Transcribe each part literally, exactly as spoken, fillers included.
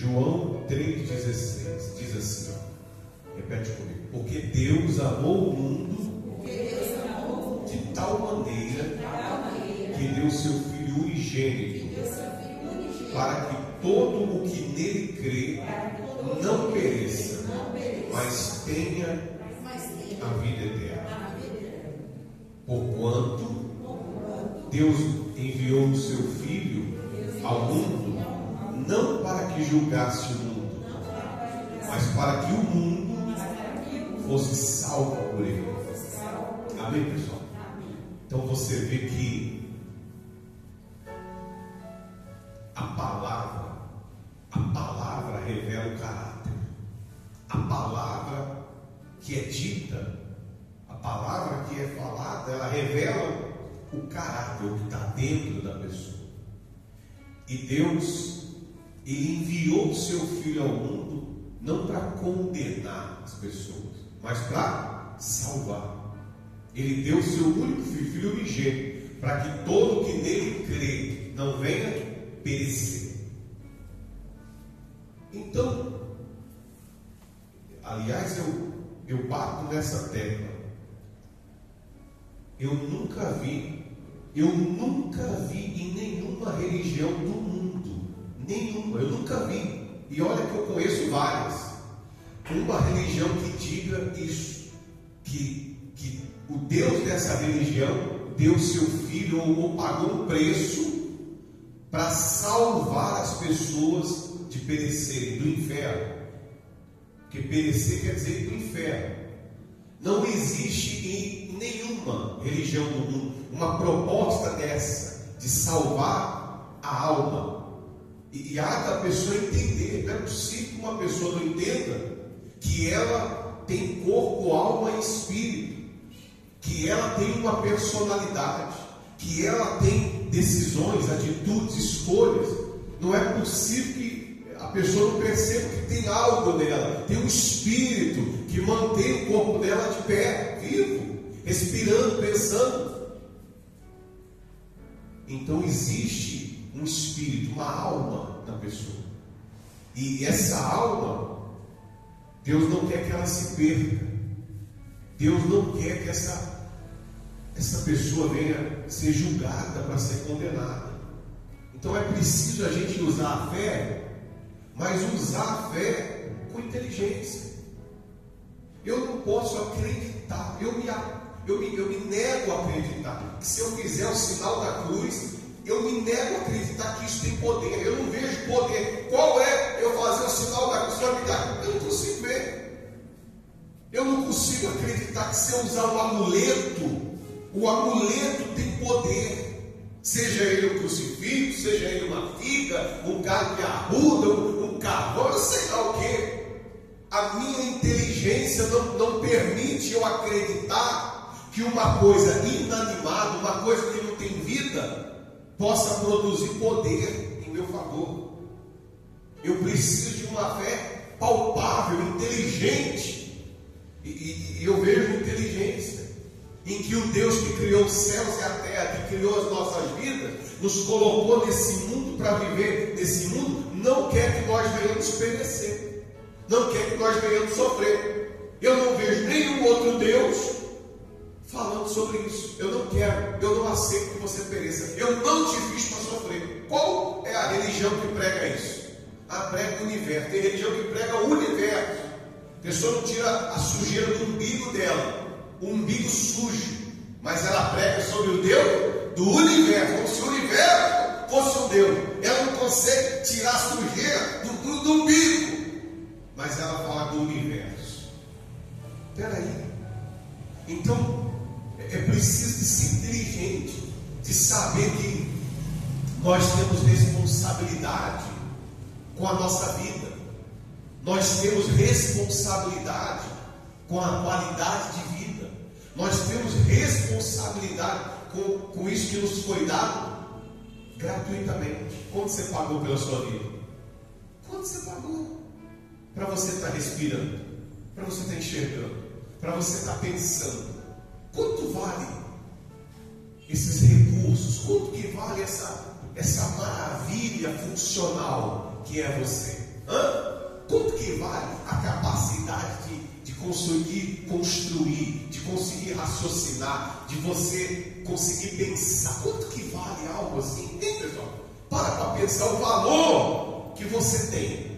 João três dezesseis diz assim, repete comigo, porque Deus amou o mundo de tal maneira que deu seu Filho unigênito, para que todo o que nele crê não pereça, mas tenha a vida eterna. Porquanto Deus enviou o seu Filho ao mundo, não para que julgasse o mundo, mas para que o mundo fosse salvo por ele. Amém, pessoal? Então você vê que a palavra, a palavra revela o caráter. A palavra que é dita, a palavra que é falada, ela revela o caráter, o que está dentro da pessoa. E Deus, Ele enviou o seu Filho ao mundo, não para condenar as pessoas, mas para salvar. Ele deu o seu único Filho unigênito, para que todo que nele crê não venha perecer. Então, aliás, eu, eu bato nessa tecla. Eu nunca vi, eu nunca vi em nenhuma religião do mundo, nenhuma, eu nunca vi, e olha que eu conheço várias, uma religião que diga isso, que, que o Deus dessa religião deu seu Filho ou pagou um preço para salvar as pessoas de perecerem do inferno, porque perecer quer dizer do inferno. Não existe em nenhuma religião do mundo uma proposta dessa de salvar a alma. E, e há da pessoa entender, não é possível que uma pessoa não entenda que ela tem corpo, alma e espírito, que ela tem uma personalidade, que ela tem decisões, atitudes, escolhas. Não é possível que a pessoa não perceba que tem algo nela, tem um espírito que mantém o corpo dela de pé, vivo, respirando, pensando. Então existe um espírito, uma alma na pessoa. E essa alma, Deus não quer que ela se perca. Deus não quer que essa, essa pessoa venha ser julgada para ser condenada. Então é preciso a gente usar a fé, mas usar a fé com inteligência. Eu não posso acreditar, eu me, eu, me, eu me nego a acreditar que se eu fizer o sinal da cruz, eu me nego a acreditar que isso tem poder. Eu não vejo poder. Qual é eu fazer o sinal da cruz para me dar? Eu não consigo ver. Eu não consigo acreditar que se eu usar o amuleto, o amuleto tem poder. Seja ele um crucifixo, seja ele uma figa, um galho de arruda, um carvão, eu sei lá o quê. A minha inteligência não, não permite eu acreditar que uma coisa inanimada, uma coisa que não tem vida, possa produzir poder em meu favor. Eu preciso de uma fé palpável, inteligente. E, e, e eu vejo inteligência em que o Deus que criou os céus e a terra, que criou as nossas vidas, nos colocou nesse mundo para viver, nesse mundo, não quer que nós venhamos perecer. Não quer que nós venhamos sofrer. Eu não vejo nenhum outro Deus falando sobre isso. Eu não quero, eu não aceito que você pereça. Eu não te fiz para sofrer. Qual é a religião que prega isso? A prega o universo. Tem religião que prega o universo. A pessoa não tira a sujeira do umbigo dela. O umbigo sujo. Mas ela prega sobre o Deus do universo. Como se o universo fosse um Deus. Ela não consegue tirar a sujeira do, do, do umbigo. Mas ela fala do universo. Peraí. Então, é preciso de ser inteligente, de saber que nós temos responsabilidade com a nossa vida. Nós temos responsabilidade com a qualidade de vida. Nós temos responsabilidade com, com isso que nos foi dado gratuitamente. Quanto você pagou pela sua vida? Quanto você pagou? Para você estar respirando, para você estar enxergando, para você estar pensando, quanto vale esses recursos? Quanto que vale essa, essa maravilha funcional que é você? Hã? Quanto que vale a capacidade de, de conseguir construir, de conseguir raciocinar, de você conseguir pensar? Quanto que vale algo assim? Hein, pessoal? Para para pensar o valor que você tem.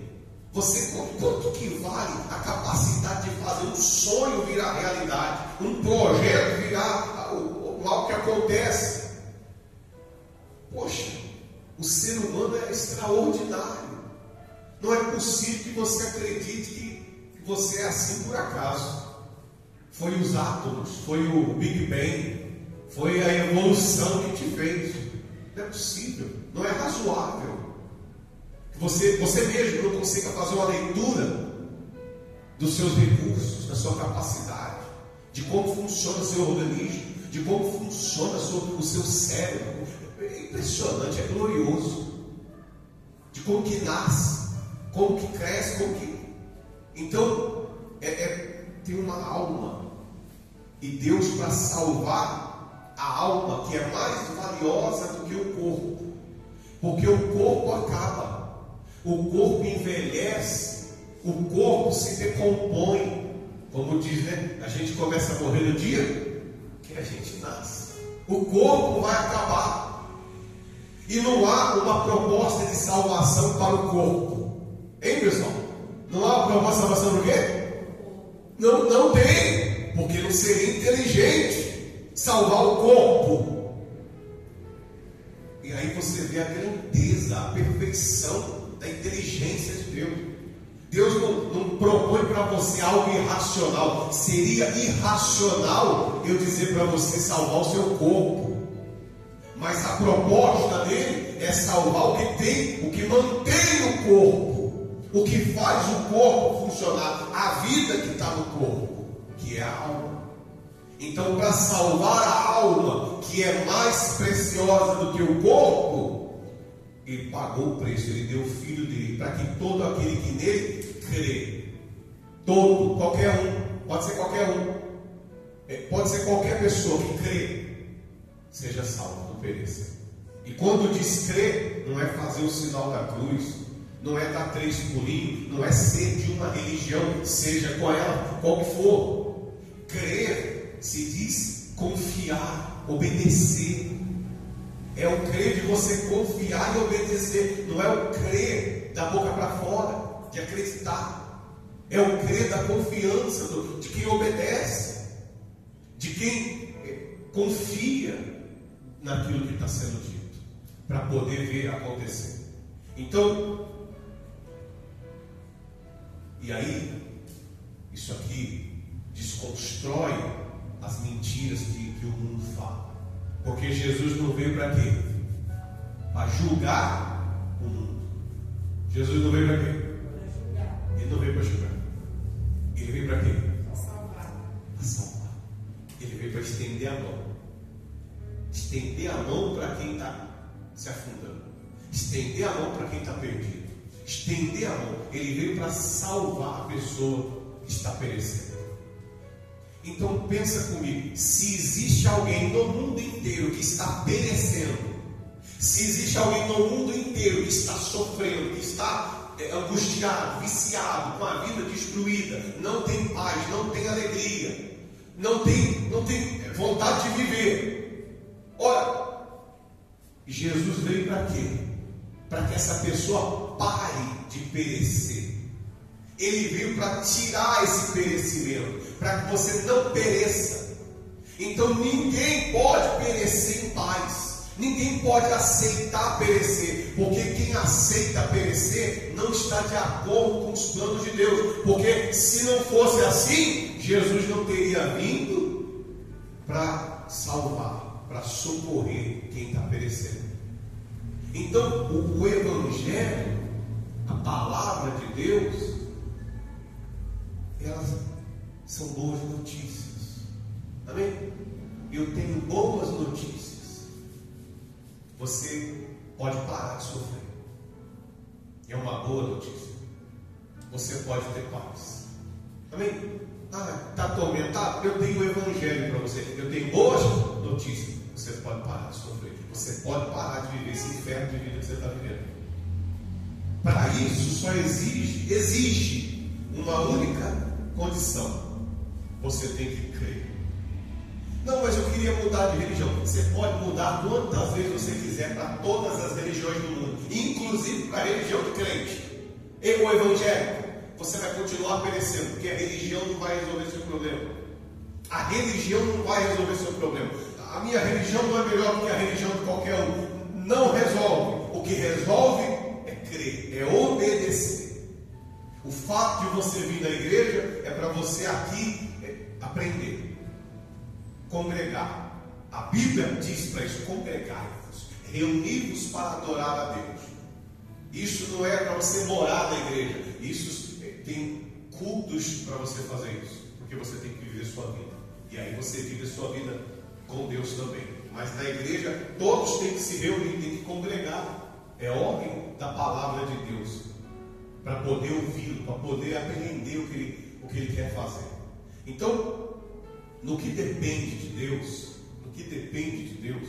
Você, quanto que vale a capacidade de fazer um sonho virar realidade, um projeto virar algo que acontece? Poxa, o ser humano é extraordinário. Não é possível que você acredite que você é assim por acaso. Foi os átomos, foi o Big Bang, foi a evolução que te fez. Não é possível, não é razoável. Você, você mesmo não consiga fazer uma leitura dos seus recursos, da sua capacidade, de como funciona o seu organismo, de como funciona o seu cérebro. É impressionante, é glorioso. De como que nasce, como que cresce, como que... Então, é, é, tem uma alma. E Deus, para salvar a alma, que é mais valiosa do que o corpo. Porque o corpo acaba. O corpo envelhece, o corpo se decompõe. Como diz, né? A gente começa a morrer no dia que a gente nasce. O corpo vai acabar. E não há uma proposta de salvação para o corpo. Hein, pessoal? Não há uma proposta de salvação para o quê? Não, não tem. Porque não seria inteligente salvar o corpo. E aí você vê a grandeza, a perfeição da inteligência de Deus. Deus não, não propõe para você algo irracional. Seria irracional eu dizer para você salvar o seu corpo. Mas a proposta dele é salvar o que tem, o que mantém o corpo, o que faz o corpo funcionar, a vida que está no corpo, que é a alma. Então, para salvar a alma, que é mais preciosa do que o corpo, Ele pagou o preço, Ele deu o Filho dele, para que todo aquele que nele crê, todo, qualquer um, pode ser qualquer um, pode ser qualquer pessoa que crê, seja salvo, não pereça. E quando diz crer, não é fazer o sinal da cruz, não é dar três pulinhos, não é ser de uma religião, seja qual ela, qual que for. Crer se diz confiar, obedecer. É o crer de você confiar e obedecer. Não é o crer da boca para fora, de acreditar. É o crer da confiança do, de quem obedece, de quem confia naquilo que está sendo dito, para poder ver acontecer. Então, e aí, isso aqui desconstrói as mentiras que, que o mundo fala. Porque Jesus não veio para quê? Para julgar o mundo. Jesus não veio para quê? Ele não veio para julgar. Ele veio para quê? Para salvar. Para salvar. Ele veio para estender a mão. Estender a mão para quem está se afundando. Estender a mão para quem está perdido. Estender a mão. Ele veio para salvar a pessoa que está perecendo. Então pensa comigo, se existe alguém no mundo inteiro que está perecendo, se existe alguém no mundo inteiro que está sofrendo, que está é, angustiado, viciado, com a vida destruída, não tem paz, não tem alegria, não tem, não tem vontade de viver. Ora, Jesus veio para quê? Para que essa pessoa pare de perecer. Ele veio para tirar esse perecimento, para que você não pereça. Então ninguém pode perecer em paz. Ninguém pode aceitar perecer, porque quem aceita perecer não está de acordo com os planos de Deus. Porque se não fosse assim, Jesus não teria vindo para salvar, para socorrer quem está perecendo. Então o Evangelho, a palavra de Deus, ela... são boas notícias. Amém? Eu tenho boas notícias. Você pode parar de sofrer. É uma boa notícia. Você pode ter paz. Amém? Ah, está atormentado? Eu tenho o Evangelho para você. Eu tenho boas notícias. Você pode parar de sofrer. Você pode parar de viver esse inferno de vida que você está vivendo. Para isso só exige, exige uma única condição: você tem que crer. Não, mas eu queria mudar de religião. Você pode mudar quantas vezes você quiser para todas as religiões do mundo, inclusive para a religião de crente e o evangélico. Você vai continuar perecendo, porque a religião não vai resolver seu problema. A religião não vai resolver seu problema. A minha religião não é melhor do que a religião de qualquer um. Não resolve. O que resolve é crer, é obedecer. O fato de você vir da igreja é para você aqui aprender, congregar. A Bíblia diz para isso: congregai-vos, reuni-vos para adorar a Deus. Isso não é para você morar na igreja. Isso tem cultos para você fazer isso, porque você tem que viver sua vida. E aí você vive sua vida com Deus também. Mas na igreja todos têm que se reunir, têm que congregar. É homem da palavra de Deus, para poder ouvi-lo, para poder aprender o que ele, o que ele quer fazer. Então, no que depende de Deus, no que depende de Deus,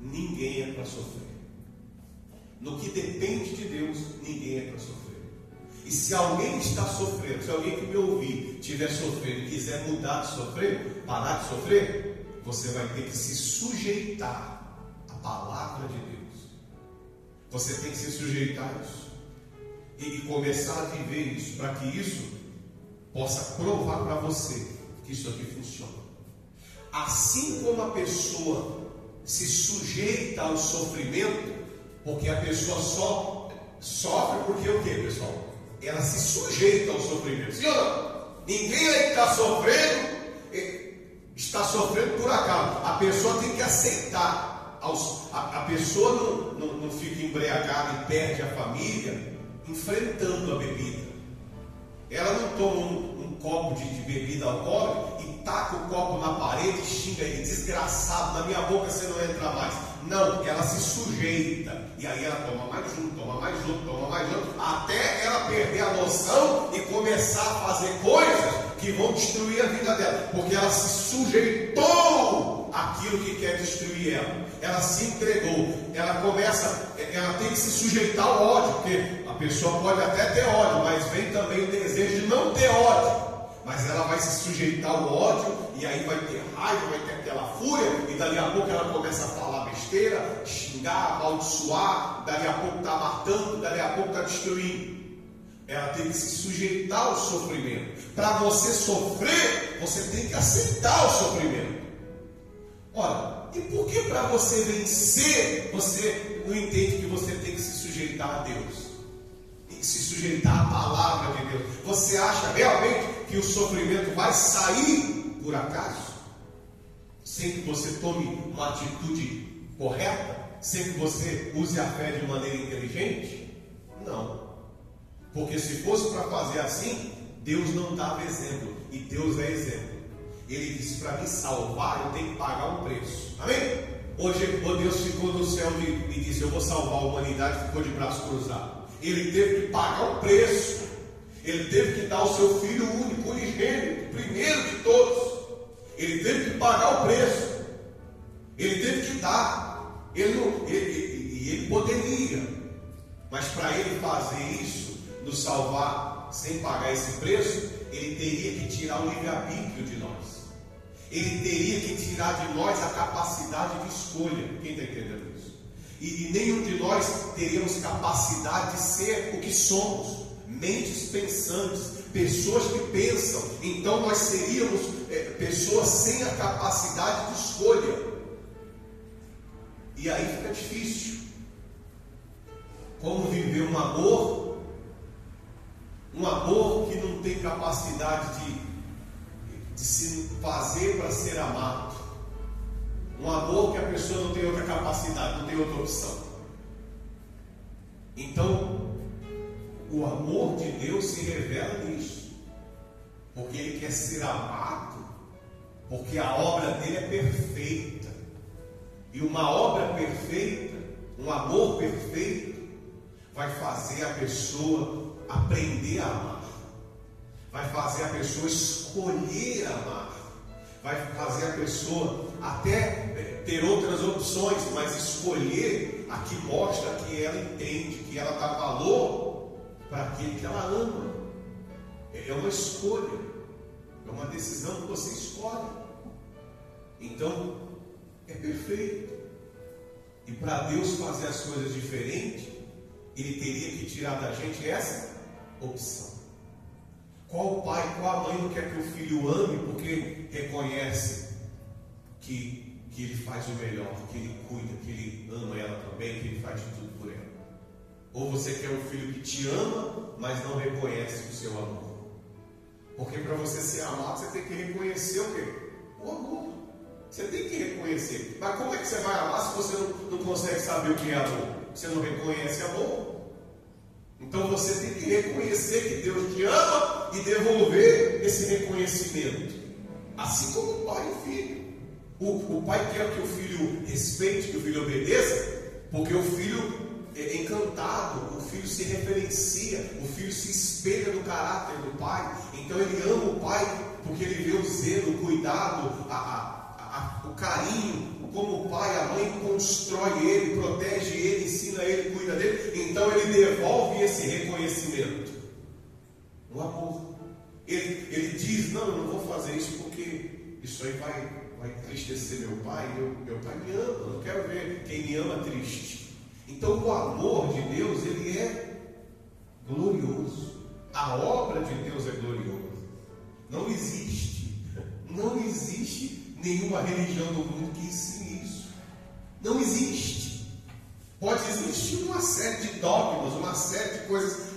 ninguém é para sofrer. No que depende de Deus, ninguém é para sofrer. E se alguém está sofrendo, se alguém que me ouvir estiver sofrendo e quiser mudar de sofrer, parar de sofrer, você vai ter que se sujeitar à palavra de Deus. Você tem que se sujeitar a isso e começar a viver isso, para que isso possa provar para você que isso aqui funciona. Assim como a pessoa se sujeita ao sofrimento, porque a pessoa só sofre porque o que, pessoal? Ela se sujeita ao sofrimento. Sim ou não? Ninguém aí que está sofrendo está sofrendo por acaso. A pessoa tem que aceitar. A pessoa não, não, não fica embriagada e perde a família enfrentando a bebida. Ela não toma um, um copo de, de bebida alcoólica e taca o copo na parede e xinga ele: desgraçado, na minha boca você não entra mais. Não, ela se sujeita. E aí ela toma mais um, toma mais outro, toma mais outro, até ela perder a noção e começar a fazer coisas que vão destruir a vida dela, porque ela se sujeitou àquilo que quer destruir ela. Ela se entregou. Ela começa, ela tem que se sujeitar ao ódio, porque a pessoa pode até ter ódio, mas vem também o desejo de não ter ódio. Mas ela vai se sujeitar ao ódio, e aí vai ter raiva, vai ter aquela fúria, e dali a pouco ela começa a falar besteira, xingar, amaldiçoar, dali a pouco está matando, dali a pouco está destruindo. Ela tem que se sujeitar ao sofrimento. Para você sofrer, você tem que aceitar o sofrimento. Ora, e por que para você vencer, você não entende que você tem que se sujeitar a Deus? Tem que se sujeitar à palavra de Deus. Você acha realmente que o sofrimento vai sair por acaso, sem que você tome uma atitude correta, sem que você use a fé de maneira inteligente? Não, porque se fosse para fazer assim, Deus não dava exemplo, e Deus é exemplo. Ele disse: para me salvar, eu tenho que pagar um preço. Amém? Hoje, quando Deus ficou no céu e disse: eu vou salvar a humanidade, ficou de braço cruzado. Ele teve que pagar um preço. Ele teve que dar o seu filho único, unigênito, primeiro de todos. Ele teve que pagar o preço. Ele teve que dar. E ele, não, ele, ele, ele poderia. Mas para ele fazer isso, nos salvar sem pagar esse preço, ele teria que tirar o livre-arbítrio de nós. Ele teria que tirar de nós a capacidade de escolha. Quem está entendendo isso? E, e nenhum de nós teríamos capacidade de ser o que somos. Mentes pensantes, pessoas que pensam. Então nós seríamos é, pessoas sem a capacidade de escolha. E aí fica difícil. Como viver um amor, um amor que não tem capacidade de, de se fazer para ser amado. Um amor que a pessoa não tem outra capacidade, não tem outra opção. Então, o amor de Deus se revela nisso, porque Ele quer ser amado, porque a obra dele é perfeita. E uma obra perfeita, um amor perfeito, vai fazer a pessoa aprender a amar, vai fazer a pessoa escolher amar, vai fazer a pessoa até ter outras opções, mas escolher aqui mostra que ela entende, que ela dá valor para aquele que ela ama. É uma escolha, é uma decisão que você escolhe. Então, é perfeito. E para Deus fazer as coisas diferentes, Ele teria que tirar da gente essa opção. Qual pai, qual mãe não quer que o filho ame porque reconhece que, que ele faz o melhor, que ele cuida, que ele ama ela também, que ele faz de tudo por ela? Ou você quer um filho que te ama, mas não reconhece o seu amor? Porque para você ser amado, você tem que reconhecer o quê? O amor. Você tem que reconhecer. Mas como é que você vai amar se você não, não consegue saber o que é amor? Você não reconhece amor? Então você tem que reconhecer que Deus te ama e devolver esse reconhecimento. Assim como o pai e o filho. O, o pai quer que o filho respeite, que o filho obedeça, porque o filho é encantado, o filho se referencia, o filho se espelha no caráter do pai. Então ele ama o pai porque ele vê o zelo, o cuidado, a, a o carinho, como o pai, a mãe constrói ele, protege ele, ensina ele, cuida dele. Então ele devolve esse reconhecimento, o amor. Ele, ele diz, não, eu não vou fazer isso porque isso aí vai, vai entristecer meu pai. Meu, meu pai me ama, eu não quero ver quem me ama triste. Então o amor de Deus, ele é glorioso. A obra de Deus é gloriosa. Não existe, não existe nenhuma religião do mundo que ensine isso. Não existe. Pode existir uma série de dogmas, uma série de coisas.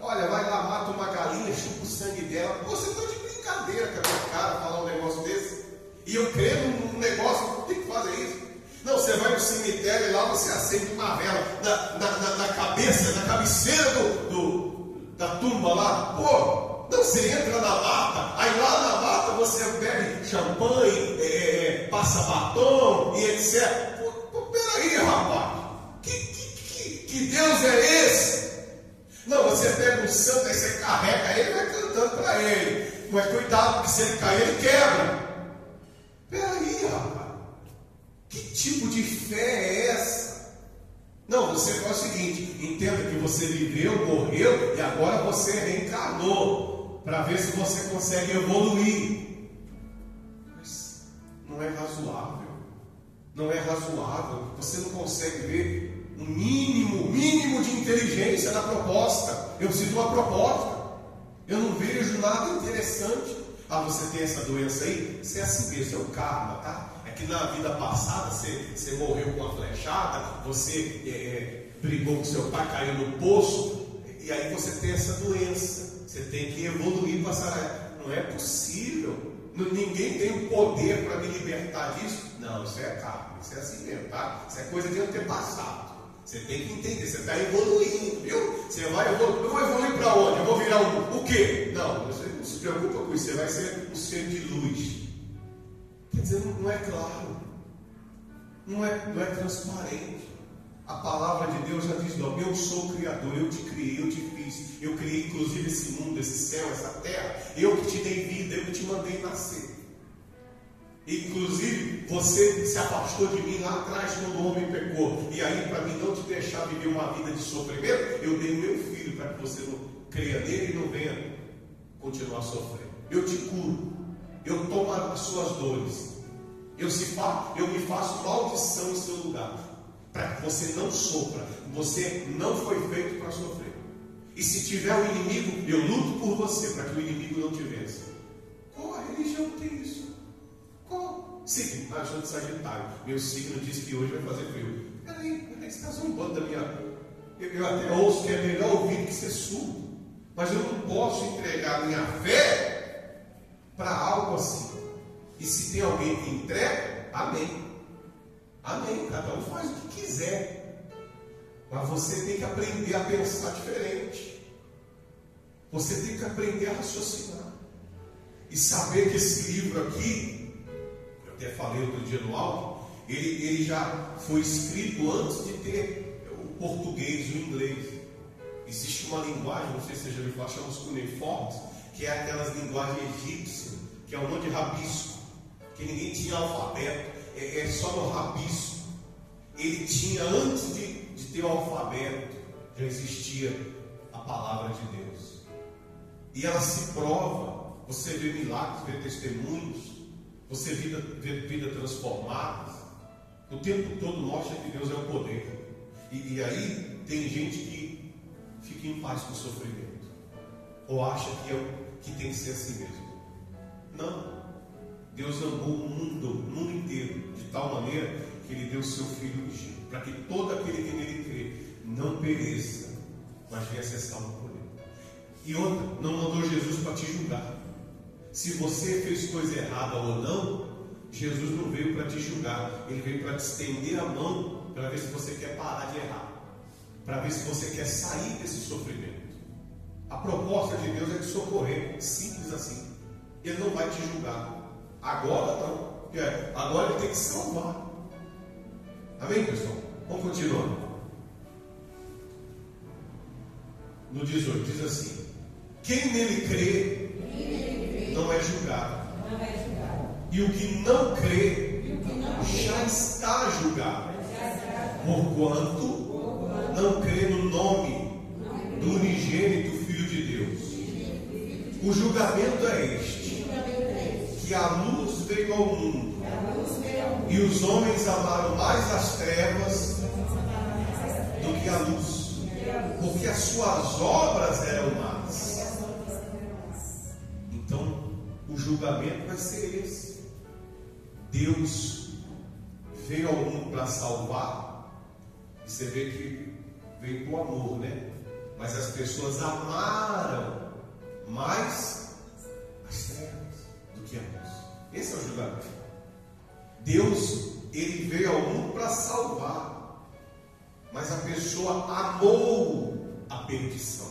Olha, vai lá, mata uma galinha, chupa o sangue dela. Você está de brincadeira com a minha cara, falar um negócio desse. E eu creio num negócio, tem que fazer isso. Não, você vai no cemitério e lá você acende uma vela na, na, na, na cabeça, na cabeceira do, do, da tumba lá. Pô! Então você entra na mata, aí lá na mata você bebe champanhe, é, passa batom e etcétera. Pô, peraí, rapaz, que, que, que Deus é esse? Não, você pega um santo, aí você carrega ele e vai cantando para ele. Mas cuidado, porque se ele cair, ele quebra. Peraí, rapaz, que tipo de fé é essa? Não, você faz o seguinte, entenda que você viveu, morreu e agora você reencarnou, para ver se você consegue evoluir. Mas não é razoável, não é razoável, você não consegue ver um mínimo, mínimo de inteligência na proposta. Eu preciso de uma proposta, eu não vejo nada interessante. Ah, você tem essa doença aí? Você é assim mesmo, é o karma, tá? É que na vida passada você, você morreu com uma flechada, você é, brigou com seu pai, caiu no poço, e aí você tem essa doença. Você tem que evoluir, passar. Não é possível. Ninguém tem o poder para me libertar disso. Não, isso é carro, isso é assim mesmo, tá? Isso é coisa de antepassado. Você tem que entender, você está evoluindo, viu? Você vai, eu vou, eu vou evoluir para onde? Eu vou virar um, o quê? Não, você não se preocupa com isso, você vai ser um ser de luz. Quer dizer, não, não é claro, não é, não é transparente. A palavra de Deus já diz, não, eu sou o Criador, eu te criei, eu te fiz, eu criei inclusive esse mundo, esse céu, essa terra, eu que te dei vida, eu que te mandei nascer. Inclusive, você se afastou de mim lá atrás quando o homem pecou, e aí para mim não te deixar viver uma vida de sofrimento, eu dei o meu filho para que você não creia nele e não venha continuar sofrendo. Eu te curo, eu tomo as suas dores, eu, se fa- eu me faço maldição em seu lugar, para que você não sofra. Você não foi feito para sofrer. E se tiver um inimigo, eu luto por você, para que o inimigo não te vença. Qual a religião tem isso? Qual? Signo, na ajuda de Sagitário. Meu signo diz que hoje vai fazer frio. Peraí, peraí, você está zombando da minha... Eu, eu até ouço que é melhor ouvir que ser surdo. Mas eu não posso entregar minha fé para algo assim. E se tem alguém que entrega, amém. Amém, cada um faz o que quiser. Mas você tem que aprender a pensar diferente. Você tem que aprender a raciocinar. E saber que esse livro aqui, eu até falei outro dia no alto, ele, ele já foi escrito antes de ter o português e o inglês. Existe uma linguagem, não sei se você já ouviu falar, chamamos cuneiformes, que é aquelas linguagens egípcias, que é um monte de rabisco, que ninguém tinha alfabeto. É só no rabisco. Ele tinha, antes de, existia o alfabeto, já existia a palavra de Deus. E ela se prova, você vê milagres, vê testemunhos, você vê vida, vida transformada. O tempo todo mostra que Deus é o poder. E, e aí tem gente que fica em paz com o sofrimento. Ou acha que, é, que tem que ser assim mesmo. Não. Deus amou o mundo, o mundo inteiro, de tal maneira que Ele deu o seu Filho unigênito, para que todo aquele que nele crê não pereça, mas venha ser salvo por Ele. E outra, não mandou Jesus para te julgar. Se você fez coisa errada ou não, Jesus não veio para te julgar. Ele veio para te estender a mão, para ver se você quer parar de errar, para ver se você quer sair desse sofrimento. A proposta de Deus é te socorrer, simples assim. Ele não vai te julgar. Agora não. Agora ele tem que salvar. Amém, pessoal? Vamos continuar. No dezoito diz assim: quem nele crê, quem nele crê não, é julgado. não é julgado. E o que não crê, que não crê já está julgado. Porquanto por não crê no nome crê. do unigênito Filho de Deus. O julgamento é este: que a luz veio ao mundo, e os homens amaram mais as trevas do que a luz, porque as suas obras eram más. Então, o julgamento vai ser esse. Deus veio ao mundo para salvar. Você vê que veio por amor, né? Mas as pessoas amaram mais as trevas. Esse é o julgamento. Deus, Ele veio ao mundo para salvar, mas a pessoa amou a perdição.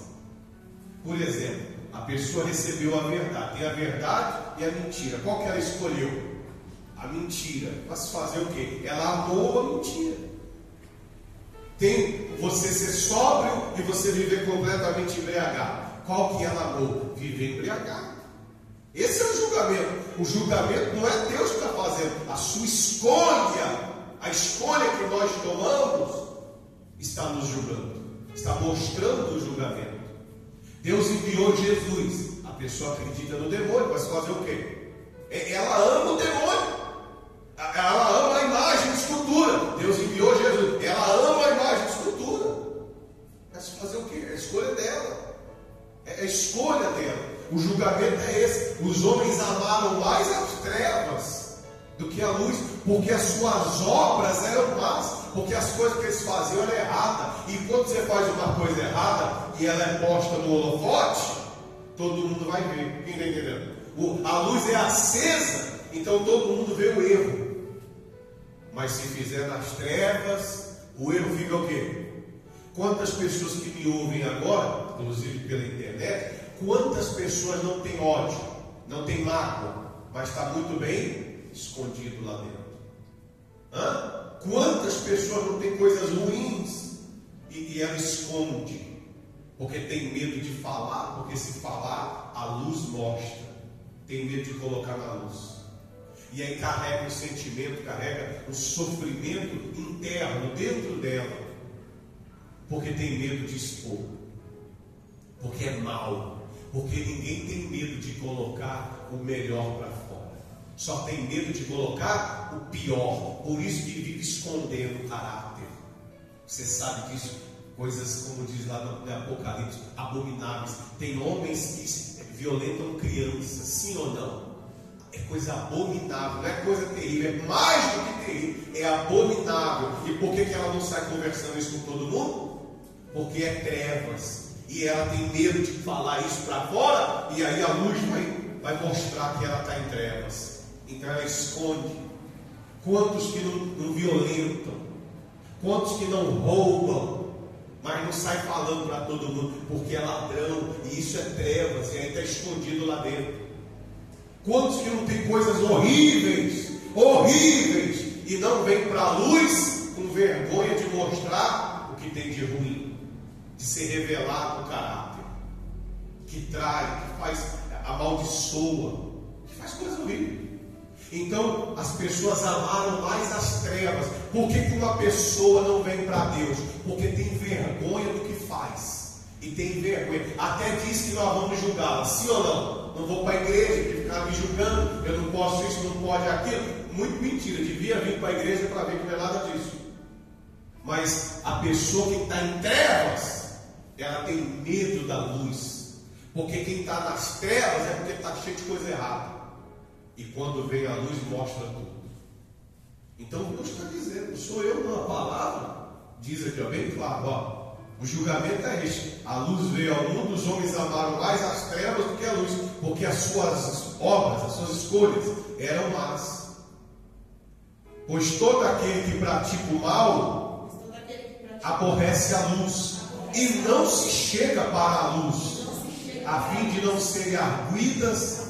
Por exemplo, a pessoa recebeu a verdade, tem a verdade e a mentira. Qual que ela escolheu? A mentira. Mas fazer o quê? Ela amou a mentira. Tem você ser sóbrio e você viver completamente embriagado. Qual que ela amou? Viver embriagado. Esse é o julgamento. O julgamento não é Deus que está fazendo. A sua escolha, a escolha que nós tomamos, está nos julgando, está mostrando o julgamento. Deus enviou Jesus. A pessoa acredita no demônio, mas fazer o quê? Ela ama o demônio, ela ama a imagem de escultura. Deus enviou Jesus, ela ama a imagem de escultura, mas fazer o quê? É a escolha dela, é a escolha dela. O julgamento é esse. Os homens amaram mais as trevas do que a luz, porque as suas obras eram más, porque as coisas que eles faziam eram erradas. E quando você faz uma coisa errada e ela é posta no holofote, todo mundo vai ver. Quem está entendendo? O, a luz é acesa, então todo mundo vê o erro. Mas se fizer nas trevas, o erro fica o quê? Quantas pessoas que me ouvem agora, inclusive pela internet, quantas pessoas não têm ódio, não têm mágoa, mas está muito bem escondido lá dentro? Hã? Quantas pessoas não têm coisas ruins e, e ela esconde, porque tem medo de falar, porque se falar, a luz mostra, tem medo de colocar na luz. E aí carrega um sentimento, carrega um sofrimento interno dentro dela, porque tem medo de expor, porque é mal. Porque ninguém tem medo de colocar o melhor para fora. Só tem medo de colocar o pior. Por isso que vive escondendo o caráter. Você sabe disso. Coisas, como diz lá no Apocalipse, abomináveis. Tem homens que violentam crianças, sim ou não? É coisa abominável, não é coisa terrível. É mais do que terrível. É abominável. E por que ela não sai conversando isso com todo mundo? Porque é trevas. E ela tem medo de falar isso para fora, e aí a luz vai, vai mostrar que ela está em trevas. Então ela esconde. Quantos que não, não violentam, quantos que não roubam, mas não sai falando para todo mundo, porque é ladrão, e isso é trevas, e aí está escondido lá dentro. Quantos que não tem coisas horríveis, horríveis, e não vem para a luz com vergonha de mostrar o que tem de ruim, de ser revelado o caráter, que trai, que faz, amaldiçoa, que faz coisa horrível. Então as pessoas amaram mais as trevas. Por que que uma pessoa não vem para Deus? Porque tem vergonha do que faz. E tem vergonha. Até diz que nós vamos julgá-la. Sim ou não? Não vou para a igreja, que ficar me julgando. Eu não posso isso, não pode aquilo. Muito mentira. Devia vir para a igreja para ver que não é nada disso. Mas a pessoa que está em trevas, ela tem medo da luz. Porque quem está nas trevas é porque está cheio de coisa errada. E quando vem a luz, mostra tudo. Então Deus está dizendo, sou eu não, a palavra diz aqui, ó, bem claro, ó, o julgamento é este: a luz veio ao mundo, os homens amaram mais as trevas do que a luz, porque as suas obras, as suas escolhas eram más. Pois todo aquele que pratica o mal aborrece a luz e não se chega para a luz, a fim de não serem arguidas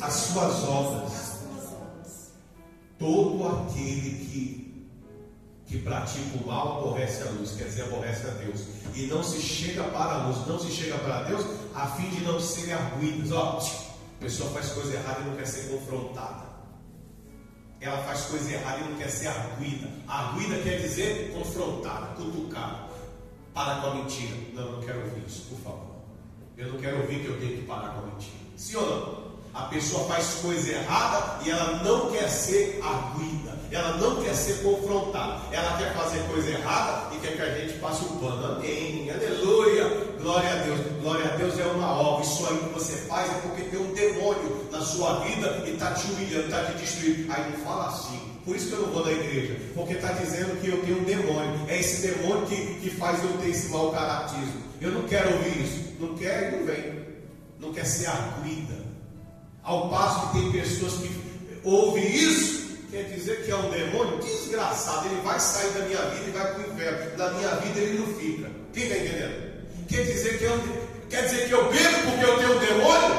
as suas obras. Todo aquele que, que pratica o mal aborrece a luz, quer dizer, aborrece a Deus, e não se chega para a luz, não se chega para Deus, a fim de não serem arguidas. Ó, a pessoa faz coisa errada e não quer ser confrontada. Ela faz coisa errada e não quer ser arguida. Arguida quer dizer confrontada, cutucada. Para com a mentira. Não, não quero ouvir isso, por favor. Eu não quero ouvir que eu tenho que parar com a mentira. Sim ou não? A pessoa faz coisa errada e ela não quer ser arguida, ela não quer ser confrontada, ela quer fazer coisa errada e quer que a gente passe o pano. Amém, aleluia, glória a Deus. Glória a Deus é uma obra. Isso aí que você faz é porque tem um demônio na sua vida e está te humilhando, está te destruindo. Aí não fala assim. Por isso que eu não vou na igreja, porque está dizendo que eu tenho um demônio. É esse demônio que, que faz eu ter esse mau caratismo. Eu não quero ouvir isso. Não quer e não vem. Não quer ser arguida. Ao passo que tem pessoas que ouvem isso, quer dizer que é um demônio desgraçado, ele vai sair da minha vida e vai para o inferno. Da minha vida ele não fica. Quem está entendendo? Quer dizer que eu, quer dizer que eu bebo porque eu tenho um demônio?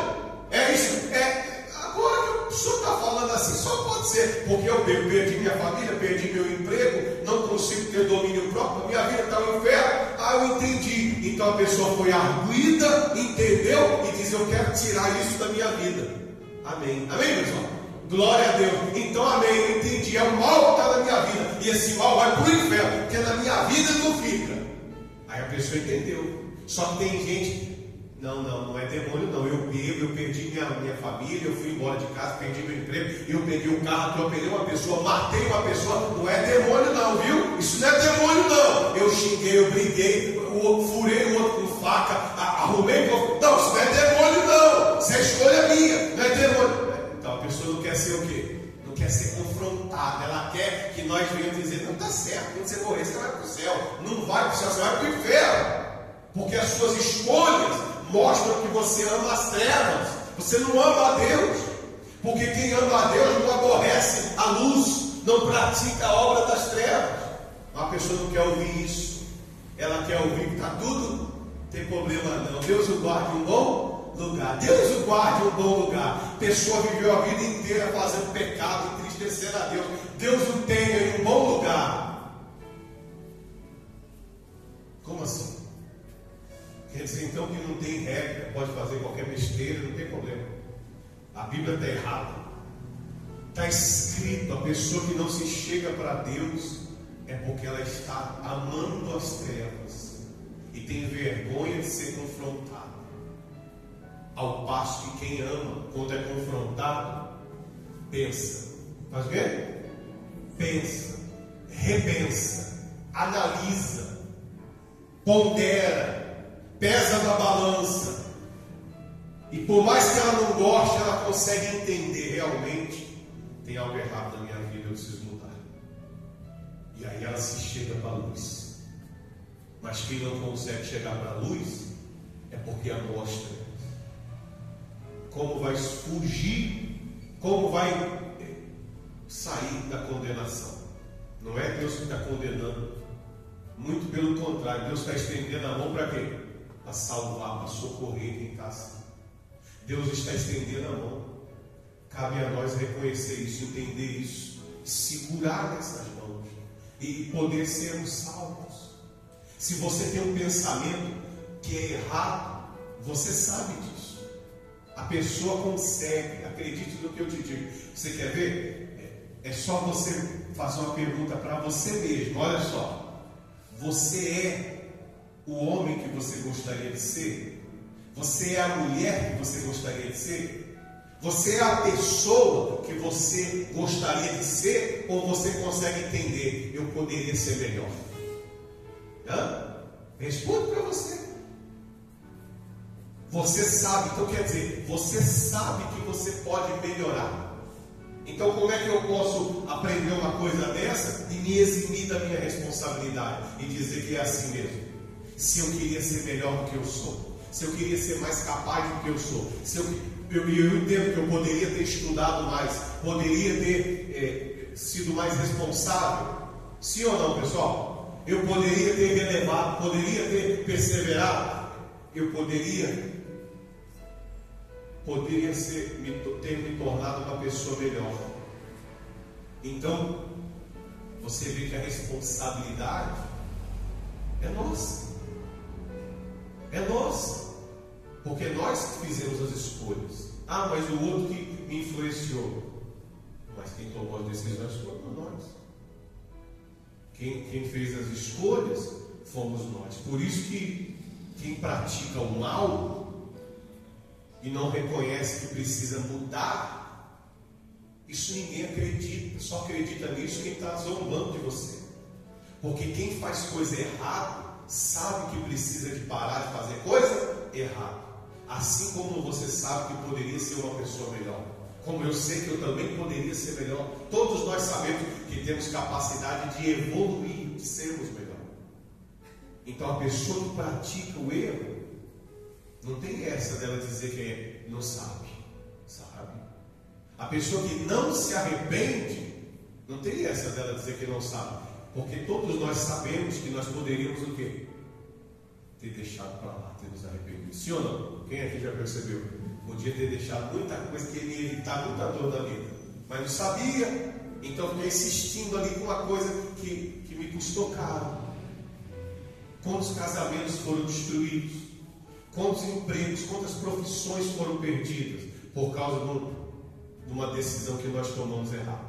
É isso? É. Agora que o senhor está falando assim, só pode ser porque eu bebo, perdi minha família, perdi meu emprego, não consigo ter domínio próprio, minha vida está no inferno. Ah, eu entendi. Então a pessoa foi arguida, entendeu? E diz, eu quero tirar isso da minha vida. Amém, amém, pessoal? Glória a Deus. Então, amém, eu entendi. É o mal que está na minha vida. E esse mal vai para o inferno, porque na minha vida não fica. Aí a pessoa entendeu. Só que tem gente. Não, não, não é demônio, não. Eu bebo, eu perdi minha, minha família, eu fui embora de casa, perdi meu emprego, eu perdi o carro, atropelei uma pessoa, matei uma pessoa. Não é demônio, não, viu? Isso não é demônio, não. Eu xinguei, eu briguei, eu furei o outro com faca, arrumei o outro. Não, isso não é demônio, não. Isso é escolha minha. Então a pessoa não quer ser o quê? Não quer ser confrontada. Ela quer que nós venhamos dizer, não está certo, quando você morrer, você vai para o céu. Não vai para o céu, você vai para o inferno. Porque as suas escolhas mostram que você ama as trevas. Você não ama a Deus. Porque quem ama a Deus não aborrece a luz, não pratica a obra das trevas. A pessoa não quer ouvir isso. Ela quer ouvir que está tudo, não tem problema não. Deus o guarde um bom lugar. Deus o guarde um bom lugar. Pessoa viveu a vida inteira fazendo pecado, entristecendo a Deus. Deus o tenha em um bom lugar. Como assim? Quer dizer então que não tem regra, pode fazer qualquer besteira, não tem problema. A Bíblia está errada. Está escrito, a pessoa que não se chega para Deus é porque ela está amando as trevas e tem vergonha de ser confrontada. Ao passo que quem ama, quando é confrontado, pensa. Faz o quê? Pensa, repensa, analisa, pondera, pesa na balança. E por mais que ela não goste, ela consegue entender realmente: tem algo errado na minha vida, eu preciso mudar. E aí ela se chega para a luz. Mas quem não consegue chegar para a luz é porque a mostra. Como vai fugir, como vai sair da condenação? Não é Deus que está condenando, muito pelo contrário, Deus está estendendo a mão para quê? Para salvar, para socorrer quem está assim. Deus está estendendo a mão. Cabe a nós reconhecer isso, entender isso, segurar nessas mãos e poder sermos salvos. Se você tem um pensamento que é errado, você sabe disso. a pessoa consegue, acredite no que eu te digo. Você quer ver? É só você fazer uma pergunta para você mesmo. Olha só, você é o homem que você gostaria de ser? Você é a mulher que você gostaria de ser? Você é a pessoa que você gostaria de ser? Ou você consegue entender, eu poderia ser melhor? Hã? Respondo para você. Você sabe, então quer dizer, você sabe que você pode melhorar. Então como é que eu posso aprender uma coisa dessa e me eximir da minha responsabilidade e dizer que é assim mesmo? Se eu queria ser melhor do que eu sou, se eu queria ser mais capaz do que eu sou, se eu, eu, eu entendo que eu poderia ter estudado mais, poderia ter é, sido mais responsável, sim ou não, pessoal? Eu poderia ter relevado, poderia ter perseverado, eu poderia Poderia ser, me, ter me tornado uma pessoa melhor. Então você vê que a responsabilidade é nossa. É nossa, porque nós que fizemos as escolhas. Ah, mas o outro que me influenciou. Mas quem tomou as decisões fomos nós. Quem, quem fez as escolhas fomos nós. Por isso que quem pratica o mal e não reconhece que precisa mudar, isso ninguém acredita. Só acredita nisso quem está zombando de você. Porque quem faz coisa errada sabe que precisa de parar de fazer coisa errada. Assim como você sabe que poderia ser uma pessoa melhor, como eu sei que eu também poderia ser melhor. Todos nós sabemos que temos capacidade de evoluir, de sermos melhor. Então a pessoa que pratica o erro não tem essa dela dizer que não sabe, sabe? A pessoa que não se arrepende, não tem essa dela dizer que não sabe, porque todos nós sabemos que nós poderíamos o quê? Ter deixado para lá, ter nos arrependido. Sim ou não? Quem aqui já percebeu? Podia ter deixado muita coisa que ele ia evitar muita dor da vida, mas não sabia, então fiquei insistindo ali com uma coisa que, que me custou caro. Quantos casamentos foram destruídos? Quantos empregos, quantas profissões foram perdidas por causa de uma decisão que nós tomamos errada?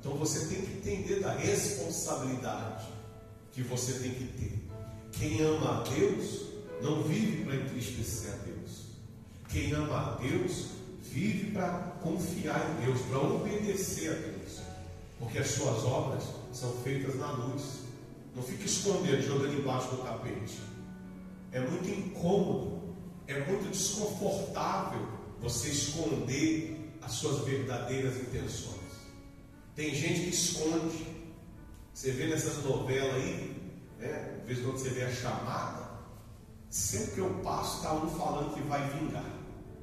Então você tem que entender da responsabilidade que você tem que ter. Quem ama a Deus não vive para entristecer a Deus. Quem ama a Deus vive para confiar em Deus, para obedecer a Deus. Porque as suas obras são feitas na luz. Não fique escondendo, jogando embaixo do tapete. É muito incômodo, é muito desconfortável você esconder as suas verdadeiras intenções. Tem gente que esconde. Você vê nessas novelas aí, né? De vez em quando você vê a chamada, sempre que eu passo está um falando que vai vingar.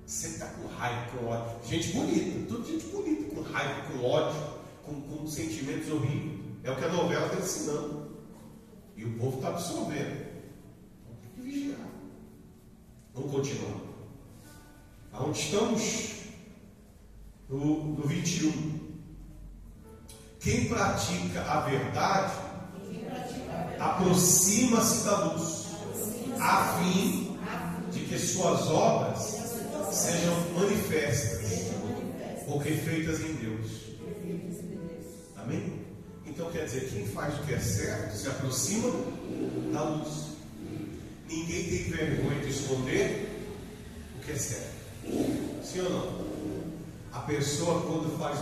Sempre está com raiva, com ódio. Gente bonita, tudo gente bonita, com raiva, com ódio, com, com sentimentos horríveis. É o que a novela está ensinando. E o povo está absorvendo. Vigiar. Vamos continuar. Aonde estamos? No, no vinte e um. Quem pratica a verdade aproxima-se da luz, a fim de que suas obras sejam manifestas, porque feitas em Deus. Amém? Então quer dizer, quem faz o que é certo se aproxima da luz. Ninguém tem vergonha de esconder o que é certo. Sim ou não? A pessoa, quando faz